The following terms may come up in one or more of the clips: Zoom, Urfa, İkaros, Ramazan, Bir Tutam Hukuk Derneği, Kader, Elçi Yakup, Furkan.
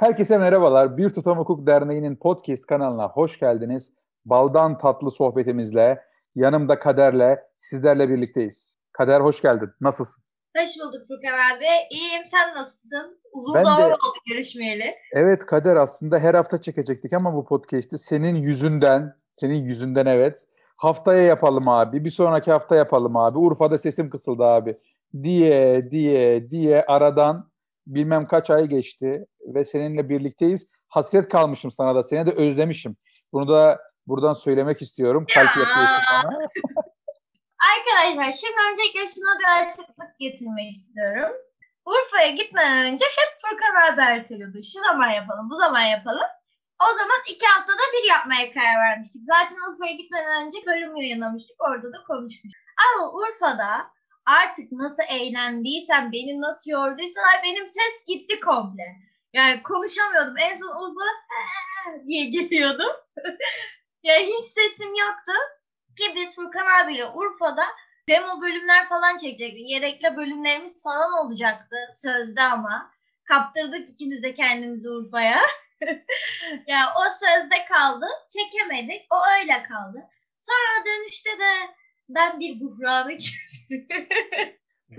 Herkese merhabalar. Bir Tutam Hukuk Derneği'nin podcast kanalına hoş geldiniz. Baldan tatlı sohbetimizle, yanımda Kader'le, sizlerle birlikteyiz. Kader hoş geldin. Nasılsın? Hoş bulduk Furkan abi. İyiyim. Sen nasılsın? Uzun zaman oldu görüşmeyeli. Evet Kader, aslında her hafta çekecektik ama bu podcast'i senin yüzünden evet. Haftaya yapalım abi. Bir sonraki hafta yapalım abi. Urfa'da sesim kısıldı abi. Diye aradan bilmem kaç ay geçti ve seninle birlikteyiz. Hasret kalmışım sana da. Seni de özlemişim. Bunu da buradan söylemek istiyorum. Kalp yapıyorsun bana. Arkadaşlar şimdi öncelikle şuna bir açıklık getirmek istiyorum. Urfa'ya gitmeden önce hep Furkan abi erteliyordu. Şu zaman yapalım, bu zaman yapalım. O zaman 2 haftada bir yapmaya karar vermiştik. Zaten Urfa'ya gitmeden önce bölüm yayınlamıştık. Orada da konuşmuştuk. Ama Urfa'da artık nasıl eğlendiysen, beni nasıl yorduysan benim ses gitti komple. Yani konuşamıyordum. En son Urfa diye geliyordum. Yani hiç sesim yoktu. Ki biz Furkan abiyle Urfa'da demo bölümler falan çekecektik. Yedekli bölümlerimiz falan olacaktı sözde ama. Kaptırdık ikimiz de kendimizi Urfa'ya. Yani o sözde kaldı. Çekemedik. O öyle kaldı. Sonra dönüşte de ben bir buhrana girdim.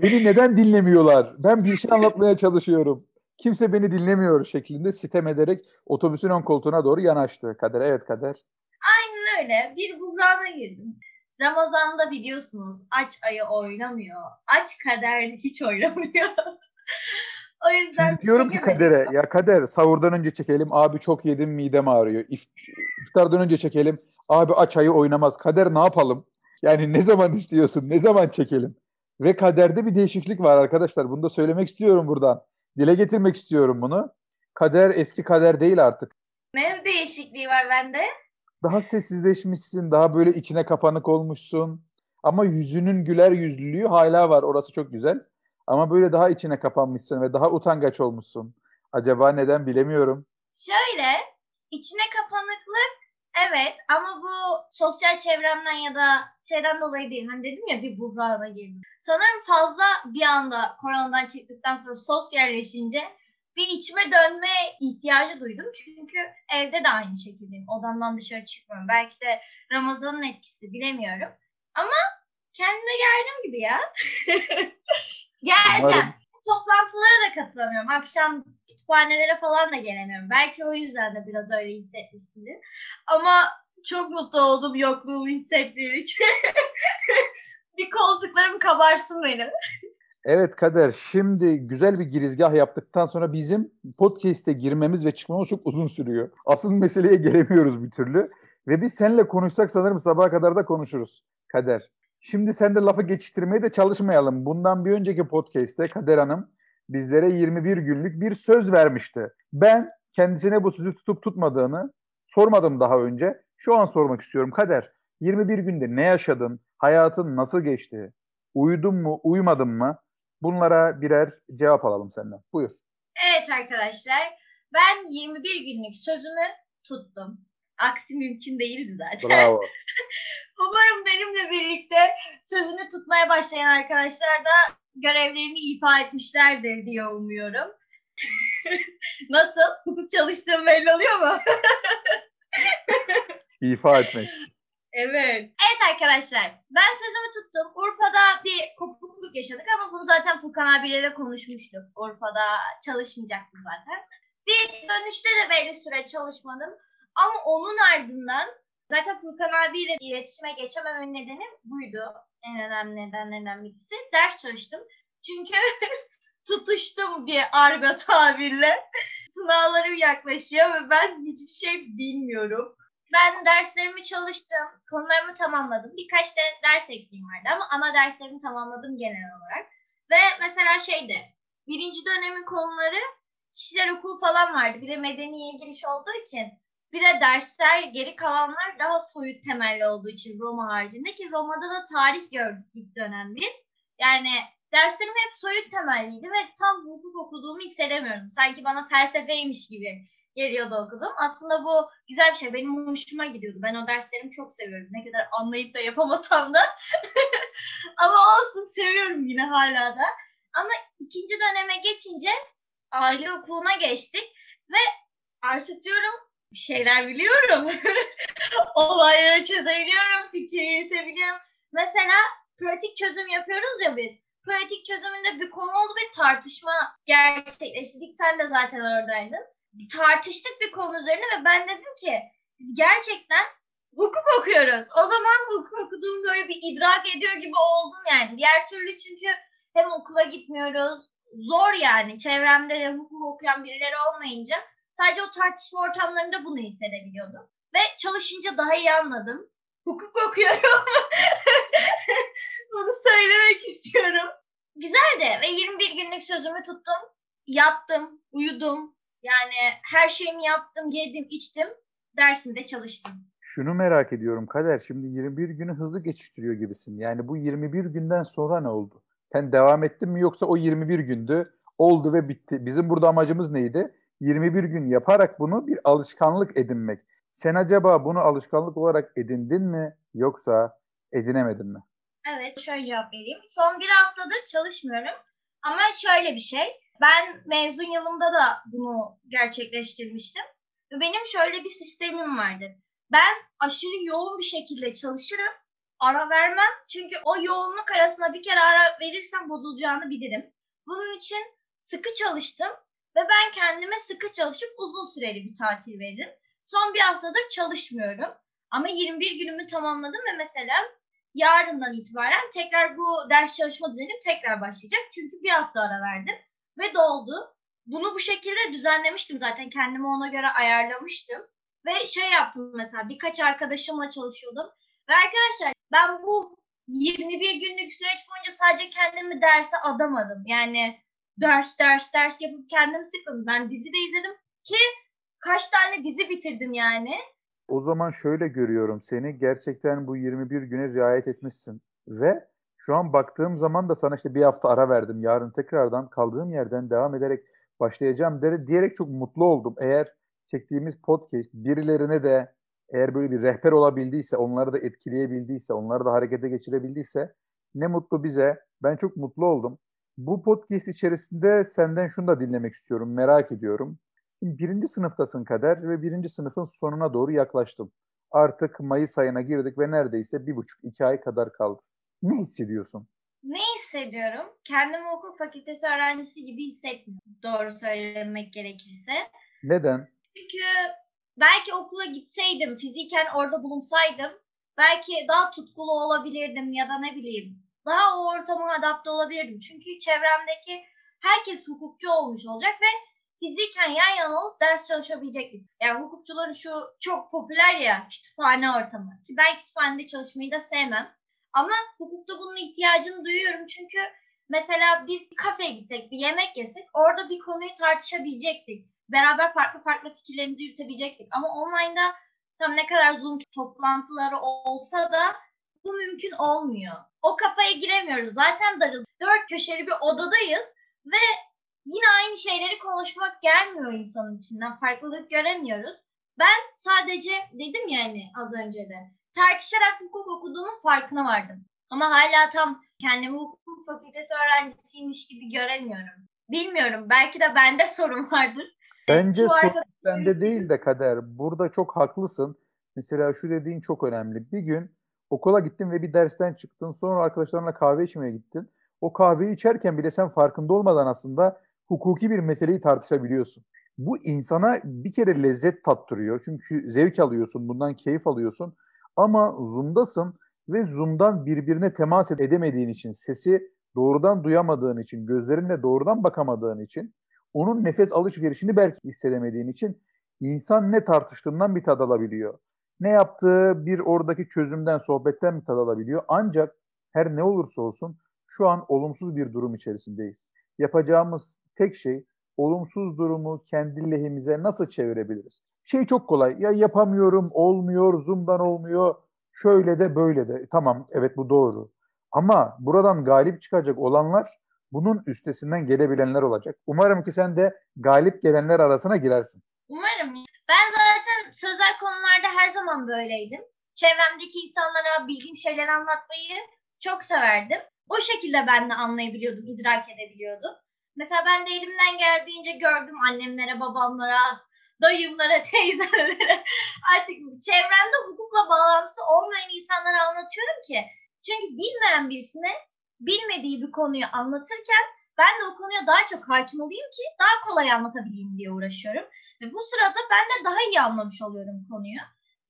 Beni neden dinlemiyorlar? Ben bir şey anlatmaya çalışıyorum. Kimse beni dinlemiyor şeklinde sitem ederek otobüsün ön koltuğuna doğru yanaştı Kader. Evet Kader. Aynen öyle. Bir buhrana girdim. Ramazan'da biliyorsunuz aç ayı oynamıyor. Aç Kader hiç oynamıyor. O yüzden şimdi diyorum ki Kader'e, ya Kader sahurdan önce çekelim. Abi çok yedim, midem ağrıyor. İftardan önce çekelim. Abi aç ayı oynamaz. Kader ne yapalım? Yani ne zaman istiyorsun? Ne zaman çekelim? Ve Kader'de bir değişiklik var arkadaşlar. Bunu da söylemek istiyorum buradan. Dile getirmek istiyorum bunu. Kader eski Kader değil artık. Ne değişikliği var bende? Daha sessizleşmişsin. Daha böyle içine kapanık olmuşsun. Ama yüzünün güler yüzlülüğü hala var. Orası çok güzel. Ama böyle daha içine kapanmışsın ve daha utangaç olmuşsun. Acaba neden bilemiyorum. Şöyle, içine kapanıklık evet ama bu sosyal çevremden ya da şeyden dolayı değil. Hani dedim ya bir buhrana girdim. Sanırım fazla bir anda koronadan çıktıktan sonra sosyalleşince bir içime dönme ihtiyacı duydum. Çünkü evde de aynı şekildeyim. Odamdan dışarı çıkmıyorum. Belki de Ramazan'ın etkisi bilemiyorum. Ama kendime geldim gibi ya. Gerçekten. Umarım. Toplantılara da katılamıyorum. Akşam kütüphanelere falan da gelemiyorum. Belki o yüzden de biraz öyle hissetmişsindir. Ama çok mutlu oldum yokluğumu hissettiğim için. Bir koltuklarım kabarsın benim. Evet Kader, şimdi güzel bir girizgah yaptıktan sonra bizim podcast'e girmemiz ve çıkmamız çok uzun sürüyor. Asıl meseleye gelemiyoruz bir türlü. Ve biz seninle konuşsak sanırım sabaha kadar da konuşuruz Kader. Şimdi sen de lafı geçiştirmeye de çalışmayalım. Bundan bir önceki podcast'te Kader Hanım bizlere 21 günlük bir söz vermişti. Ben kendisine bu sözü tutup tutmadığını sormadım daha önce. Şu an sormak istiyorum. Kader, 21 günde ne yaşadın? Hayatın nasıl geçti? Uyudun mu, uyumadın mı? Bunlara birer cevap alalım senden. Buyur. Evet arkadaşlar, ben 21 günlük sözümü tuttum. Aksi mümkün değildi zaten. Bravo. Umarım benimle birlikte sözünü tutmaya başlayan arkadaşlar da görevlerini ifa etmişlerdir diye umuyorum. Nasıl? Hukuk çalıştığım belli oluyor mu? İfa etmek. Evet. Evet arkadaşlar, ben sözümü tuttum. Urfa'da bir kopukluk yaşadık ama bunu zaten Furkan abiyle de konuşmuştuk. Urfa'da çalışmayacaktım zaten. Bir dönüşte de belli süre çalışmadım. Ama onun ardından zaten Furkan abiyle iletişime geçememenin nedeni buydu. En önemli nedenlerden birisi. Ders çalıştım. Çünkü tutuştum bir argo tabirle. Sınavlarım yaklaşıyor ve ben hiçbir şey bilmiyorum. Ben derslerimi çalıştım. Konularımı tamamladım. Birkaç tane ders eksiğim vardı ama ana derslerimi tamamladım genel olarak. Ve mesela birinci dönemin konuları kişiler hukuku falan vardı. Bir de medeniye giriş olduğu için. Bir de dersler, geri kalanlar daha soyut temelli olduğu için Roma haricinde ki Roma'da da tarih gördük ilk dönem biz. Yani derslerim hep soyut temelliydi ve tam hukuk okuduğumu hissedemiyorum. Sanki bana felsefeymiş gibi geliyordu okudum. Aslında bu güzel bir şey. Benim hoşuma gidiyordu. Ben o derslerimi çok seviyorum. Ne kadar anlayıp da yapamasam da. Ama olsun seviyorum yine hala da. Ama ikinci döneme geçince aile okuluna geçtik ve artık diyorum bir şeyler biliyorum. Olayları çözebiliyorum, fikir yürütebiliyorum. Mesela pratik çözüm yapıyoruz ya biz. Pratik çözümünde bir konu oldu, bir tartışma gerçekleştirdik. Sen de zaten oradaydın. Tartıştık bir konu üzerine ve ben dedim ki biz gerçekten hukuk okuyoruz. O zaman hukuk okuduğum böyle bir idrak ediyor gibi oldum yani. Diğer türlü çünkü hem okula gitmiyoruz. Zor yani. Çevremde de hukuk okuyan birileri olmayınca sadece o tartışma ortamlarında bunu hissedebiliyordum. Ve çalışınca daha iyi anladım. Hukuk okuyorum. Bunu söylemek istiyorum. Güzeldi ve 21 günlük sözümü tuttum. Yattım, uyudum. Yani her şeyimi yaptım, yedim, içtim. Dersimde çalıştım. Şunu merak ediyorum Kader. Şimdi 21 günü hızlı geçiştiriyor gibisin. Yani bu 21 günden sonra ne oldu? Sen devam ettin mi yoksa o 21 gündü, oldu ve bitti. Bizim burada amacımız neydi? 21 gün yaparak bunu bir alışkanlık edinmek. Sen acaba bunu alışkanlık olarak edindin mi yoksa edinemedin mi? Evet, şöyle cevap vereyim. Son bir haftadır çalışmıyorum ama şöyle bir şey. Ben mezun yılımda da bunu gerçekleştirmiştim. Benim şöyle bir sistemim vardı. Ben aşırı yoğun bir şekilde çalışırım. Ara vermem. Çünkü o yoğunluk arasında bir kere ara verirsem bozulacağını bilirim. Bunun için sıkı çalıştım ve ben kendime sıkı çalışıp uzun süreli bir tatil veririm. Son bir haftadır çalışmıyorum. Ama 21 günümü tamamladım ve mesela yarından itibaren tekrar bu ders çalışma düzenim tekrar başlayacak. Çünkü bir hafta ara verdim ve doldu. Bunu bu şekilde düzenlemiştim zaten. Kendimi ona göre ayarlamıştım. Ve şey yaptım mesela birkaç arkadaşımla çalışıyordum. Ve arkadaşlar ben bu 21 günlük süreç boyunca sadece kendimi derse adamadım. Yani ders yapıp kendimi sıkmadım. Ben dizi de izledim ki kaç tane dizi bitirdim yani. O zaman şöyle görüyorum seni. Gerçekten bu 21 güne riayet etmişsin. Ve şu an baktığım zaman da sana işte bir hafta ara verdim. Yarın tekrardan kaldığım yerden devam ederek başlayacağım diyerek çok mutlu oldum. Eğer çektiğimiz podcast birilerine de eğer böyle bir rehber olabildiyse, onları da etkileyebildiyse, onları da harekete geçirebildiyse ne mutlu bize. Ben çok mutlu oldum. Bu podcast içerisinde senden şunu da dinlemek istiyorum, merak ediyorum. Şimdi 1. sınıftasın Kader ve 1. sınıfın sonuna doğru yaklaştım. Artık Mayıs ayına girdik ve neredeyse 1,5-2 ay kadar kaldı. Ne hissediyorsun? Ne hissediyorum? Kendimi hukuk fakültesi öğrencisi gibi hissetmiyorum. Doğru söylemek gerekirse. Neden? Çünkü belki okula gitseydim, fiziken orada bulunsaydım, belki daha tutkulu olabilirdim ya da ne bileyim, daha o ortama adapte olabilirdim. Çünkü çevremdeki herkes hukukçu olmuş olacak ve fiziken yan yana olup ders çalışabilecektim. Yani hukukçuların şu çok popüler ya kütüphane ortamı. Ki ben kütüphanede çalışmayı da sevmem. Ama hukukta bunun ihtiyacını duyuyorum. Çünkü mesela biz bir kafeye gitsek, bir yemek yesek orada bir konuyu tartışabilecektik. Beraber farklı fikirlerimizi yürütebilecektik. Ama online'da tam ne kadar Zoom toplantıları olsa da bu mümkün olmuyor. O kafaya giremiyoruz. Zaten darız. 4 köşeli bir odadayız ve yine aynı şeyleri konuşmak gelmiyor insanın içinden. Farklılık göremiyoruz. Ben sadece dedim ya hani az önce de tartışarak hukuk okuduğumun farkına vardım. Ama hala tam kendimi hukuk fakültesi öğrencisiymiş gibi göremiyorum. Bilmiyorum. Belki de bende sorun vardır. Bence sorun sende değil de Kader. Burada çok haklısın. Mesela şu dediğin çok önemli. Bir gün okula gittin ve bir dersten çıktın. Sonra arkadaşlarınla kahve içmeye gittin. O kahveyi içerken bile sen farkında olmadan aslında hukuki bir meseleyi tartışabiliyorsun. Bu insana bir kere lezzet tattırıyor. Çünkü zevk alıyorsun, bundan keyif alıyorsun. Ama Zoom'dasın ve Zoom'dan birbirine temas edemediğin için, sesi doğrudan duyamadığın için, gözlerinle doğrudan bakamadığın için, onun nefes alışverişini belki hissedemediğin için insan ne tartıştığından bir tad alabiliyor. Ne yaptığı bir oradaki çözümden, sohbetten bir tad alabiliyor. Ancak her ne olursa olsun şu an olumsuz bir durum içerisindeyiz. Yapacağımız tek şey olumsuz durumu kendi lehimize nasıl çevirebiliriz? Şey çok kolay. Ya yapamıyorum, olmuyor, Zoom'dan olmuyor, şöyle de böyle de. Tamam, evet bu doğru. Ama buradan galip çıkacak olanlar bunun üstesinden gelebilenler olacak. Umarım ki sen de galip gelenler arasına girersin. Umarım. Ben zaten sözel konularda her zaman böyleydim. Çevremdeki insanlara bildiğim şeyleri anlatmayı çok severdim. O şekilde ben de anlayabiliyordum, idrak edebiliyordum. Mesela ben de elimden geldiğince gördüm annemlere, babamlara, dayımlara, teyzelere. Artık çevremde hukukla bağlantısı olmayan insanlara anlatıyorum ki. Çünkü bilmeyen birisine bilmediği bir konuyu anlatırken ben de o konuya daha çok hakim olayım ki daha kolay anlatabileyim diye uğraşıyorum. Ve bu sırada ben de daha iyi anlamış oluyorum konuyu.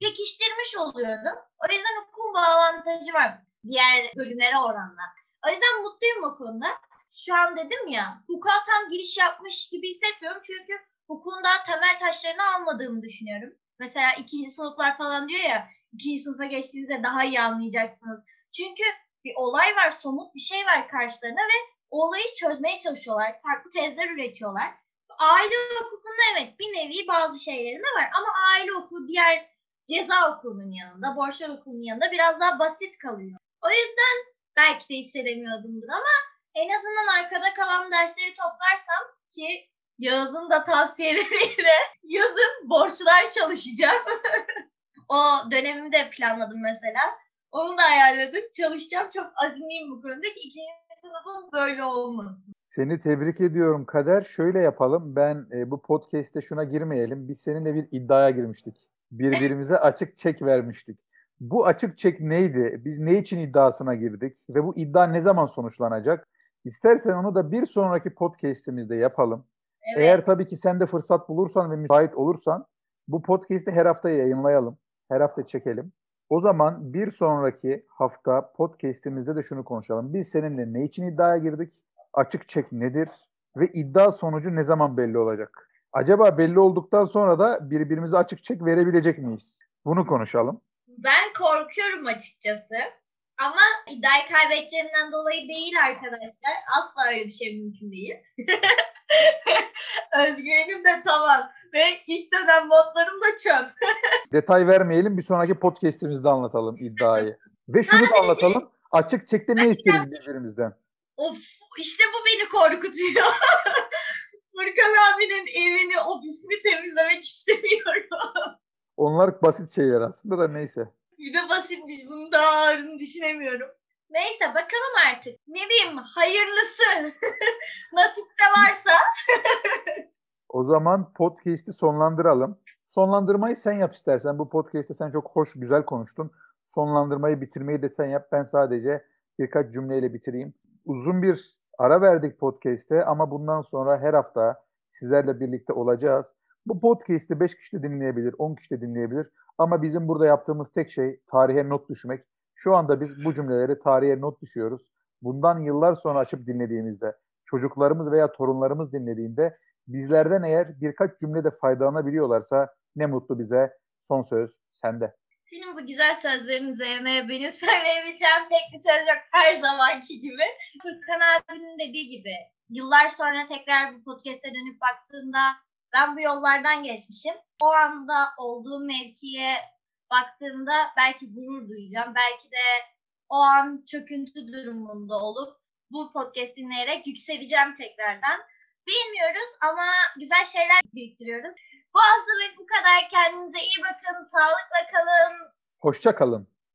Pekiştirmiş oluyorum. O yüzden hukukun avantajı var diğer bölümlere oranla. O yüzden mutluyum o konuda. Şu an dedim ya, hukuka tam giriş yapmış gibi hissetmiyorum. Çünkü hukukun daha temel taşlarını almadığımı düşünüyorum. Mesela 2. sınıflar falan diyor ya, 2. sınıfa geçtiğinizde daha iyi anlayacaksınız. Çünkü bir olay var, somut bir şey var karşılarına ve o olayı çözmeye çalışıyorlar. Farklı tezler üretiyorlar. Aile hukukunda evet bir nevi bazı şeylerinde var ama aile hukuku diğer ceza hukukunun yanında, borçlar hukukunun yanında biraz daha basit kalıyor. O yüzden belki de hissedemiyordumdur ama en azından arkada kalan dersleri toplarsam ki Yağız'ın da tavsiyeleriyle yazın borçlar çalışacağım. O dönemimi de planladım mesela. Onu da ayarladım. Çalışacağım. Çok azimliyim bu konuda ki 2. sınıfım böyle olmasın. Seni tebrik ediyorum Kader. Şöyle yapalım. Ben bu podcast'te şuna girmeyelim. Biz seninle bir iddiaya girmiştik. Birbirimize açık çek vermiştik. Bu açık çek neydi? Biz ne için iddiasına girdik? Ve bu iddia ne zaman sonuçlanacak? İstersen onu da bir sonraki podcast'imizde yapalım. Evet. Eğer tabii ki sen de fırsat bulursan ve müsait olursan bu podcast'i her hafta yayınlayalım. Her hafta çekelim. O zaman bir sonraki hafta podcast'imizde de şunu konuşalım. Biz seninle ne için iddiaya girdik? Açık çek nedir? Ve iddia sonucu ne zaman belli olacak? Acaba belli olduktan sonra da birbirimize açık çek verebilecek miyiz? Bunu konuşalım. Ben korkuyorum açıkçası. Ama iddiayı kaybedeceğimden dolayı değil arkadaşlar. Asla öyle bir şey mümkün değil. Özgüvenim de tavan. Ve ilk dönem modlarım da çöp. Detay vermeyelim. Bir sonraki podcast'imizde anlatalım iddiayı. Ve şunu da anlatalım. Açık çekte ne isteriz birbirimizden? Of, işte bu beni korkutuyor. Furkan abinin evini, ofisini temizlemek istemiyorum. Onlar basit şeyler aslında da neyse. Bir de basitmiş. Bunun daha ağırını düşünemiyorum. Neyse bakalım artık. Ne diyeyim? Hayırlısı. Nasipte varsa. O zaman podcast'i sonlandıralım. Sonlandırmayı sen yap istersen. Bu podcast'te sen çok hoş, güzel konuştun. Sonlandırmayı, bitirmeyi de sen yap. Ben sadece birkaç cümleyle bitireyim. Uzun bir ara verdik podcast'te ama bundan sonra her hafta sizlerle birlikte olacağız. Bu podcast'i 5 kişi de dinleyebilir, 10 kişi de dinleyebilir. Ama bizim burada yaptığımız tek şey tarihe not düşmek. Şu anda biz bu cümleleri tarihe not düşüyoruz. Bundan yıllar sonra açıp dinlediğimizde, çocuklarımız veya torunlarımız dinlediğinde bizlerden eğer birkaç cümlede faydalanabiliyorlarsa ne mutlu bize. Son söz sende. Senin bu güzel sözlerin üzerine benim söyleyebileceğim tek bir söz yok her zamanki gibi. Furkan abinin dediği gibi yıllar sonra tekrar bu podcast'e dönüp baktığımda ben bu yollardan geçmişim. O anda olduğum mevkiye baktığımda belki gurur duyacağım. Belki de o an çöküntü durumunda olup bu podcast dinleyerek yükseleceğim tekrardan. Bilmiyoruz ama güzel şeyler biriktiriyoruz. Bu haftalık bu kadar. Kendinize iyi bakın. Sağlıkla kalın. Hoşça kalın.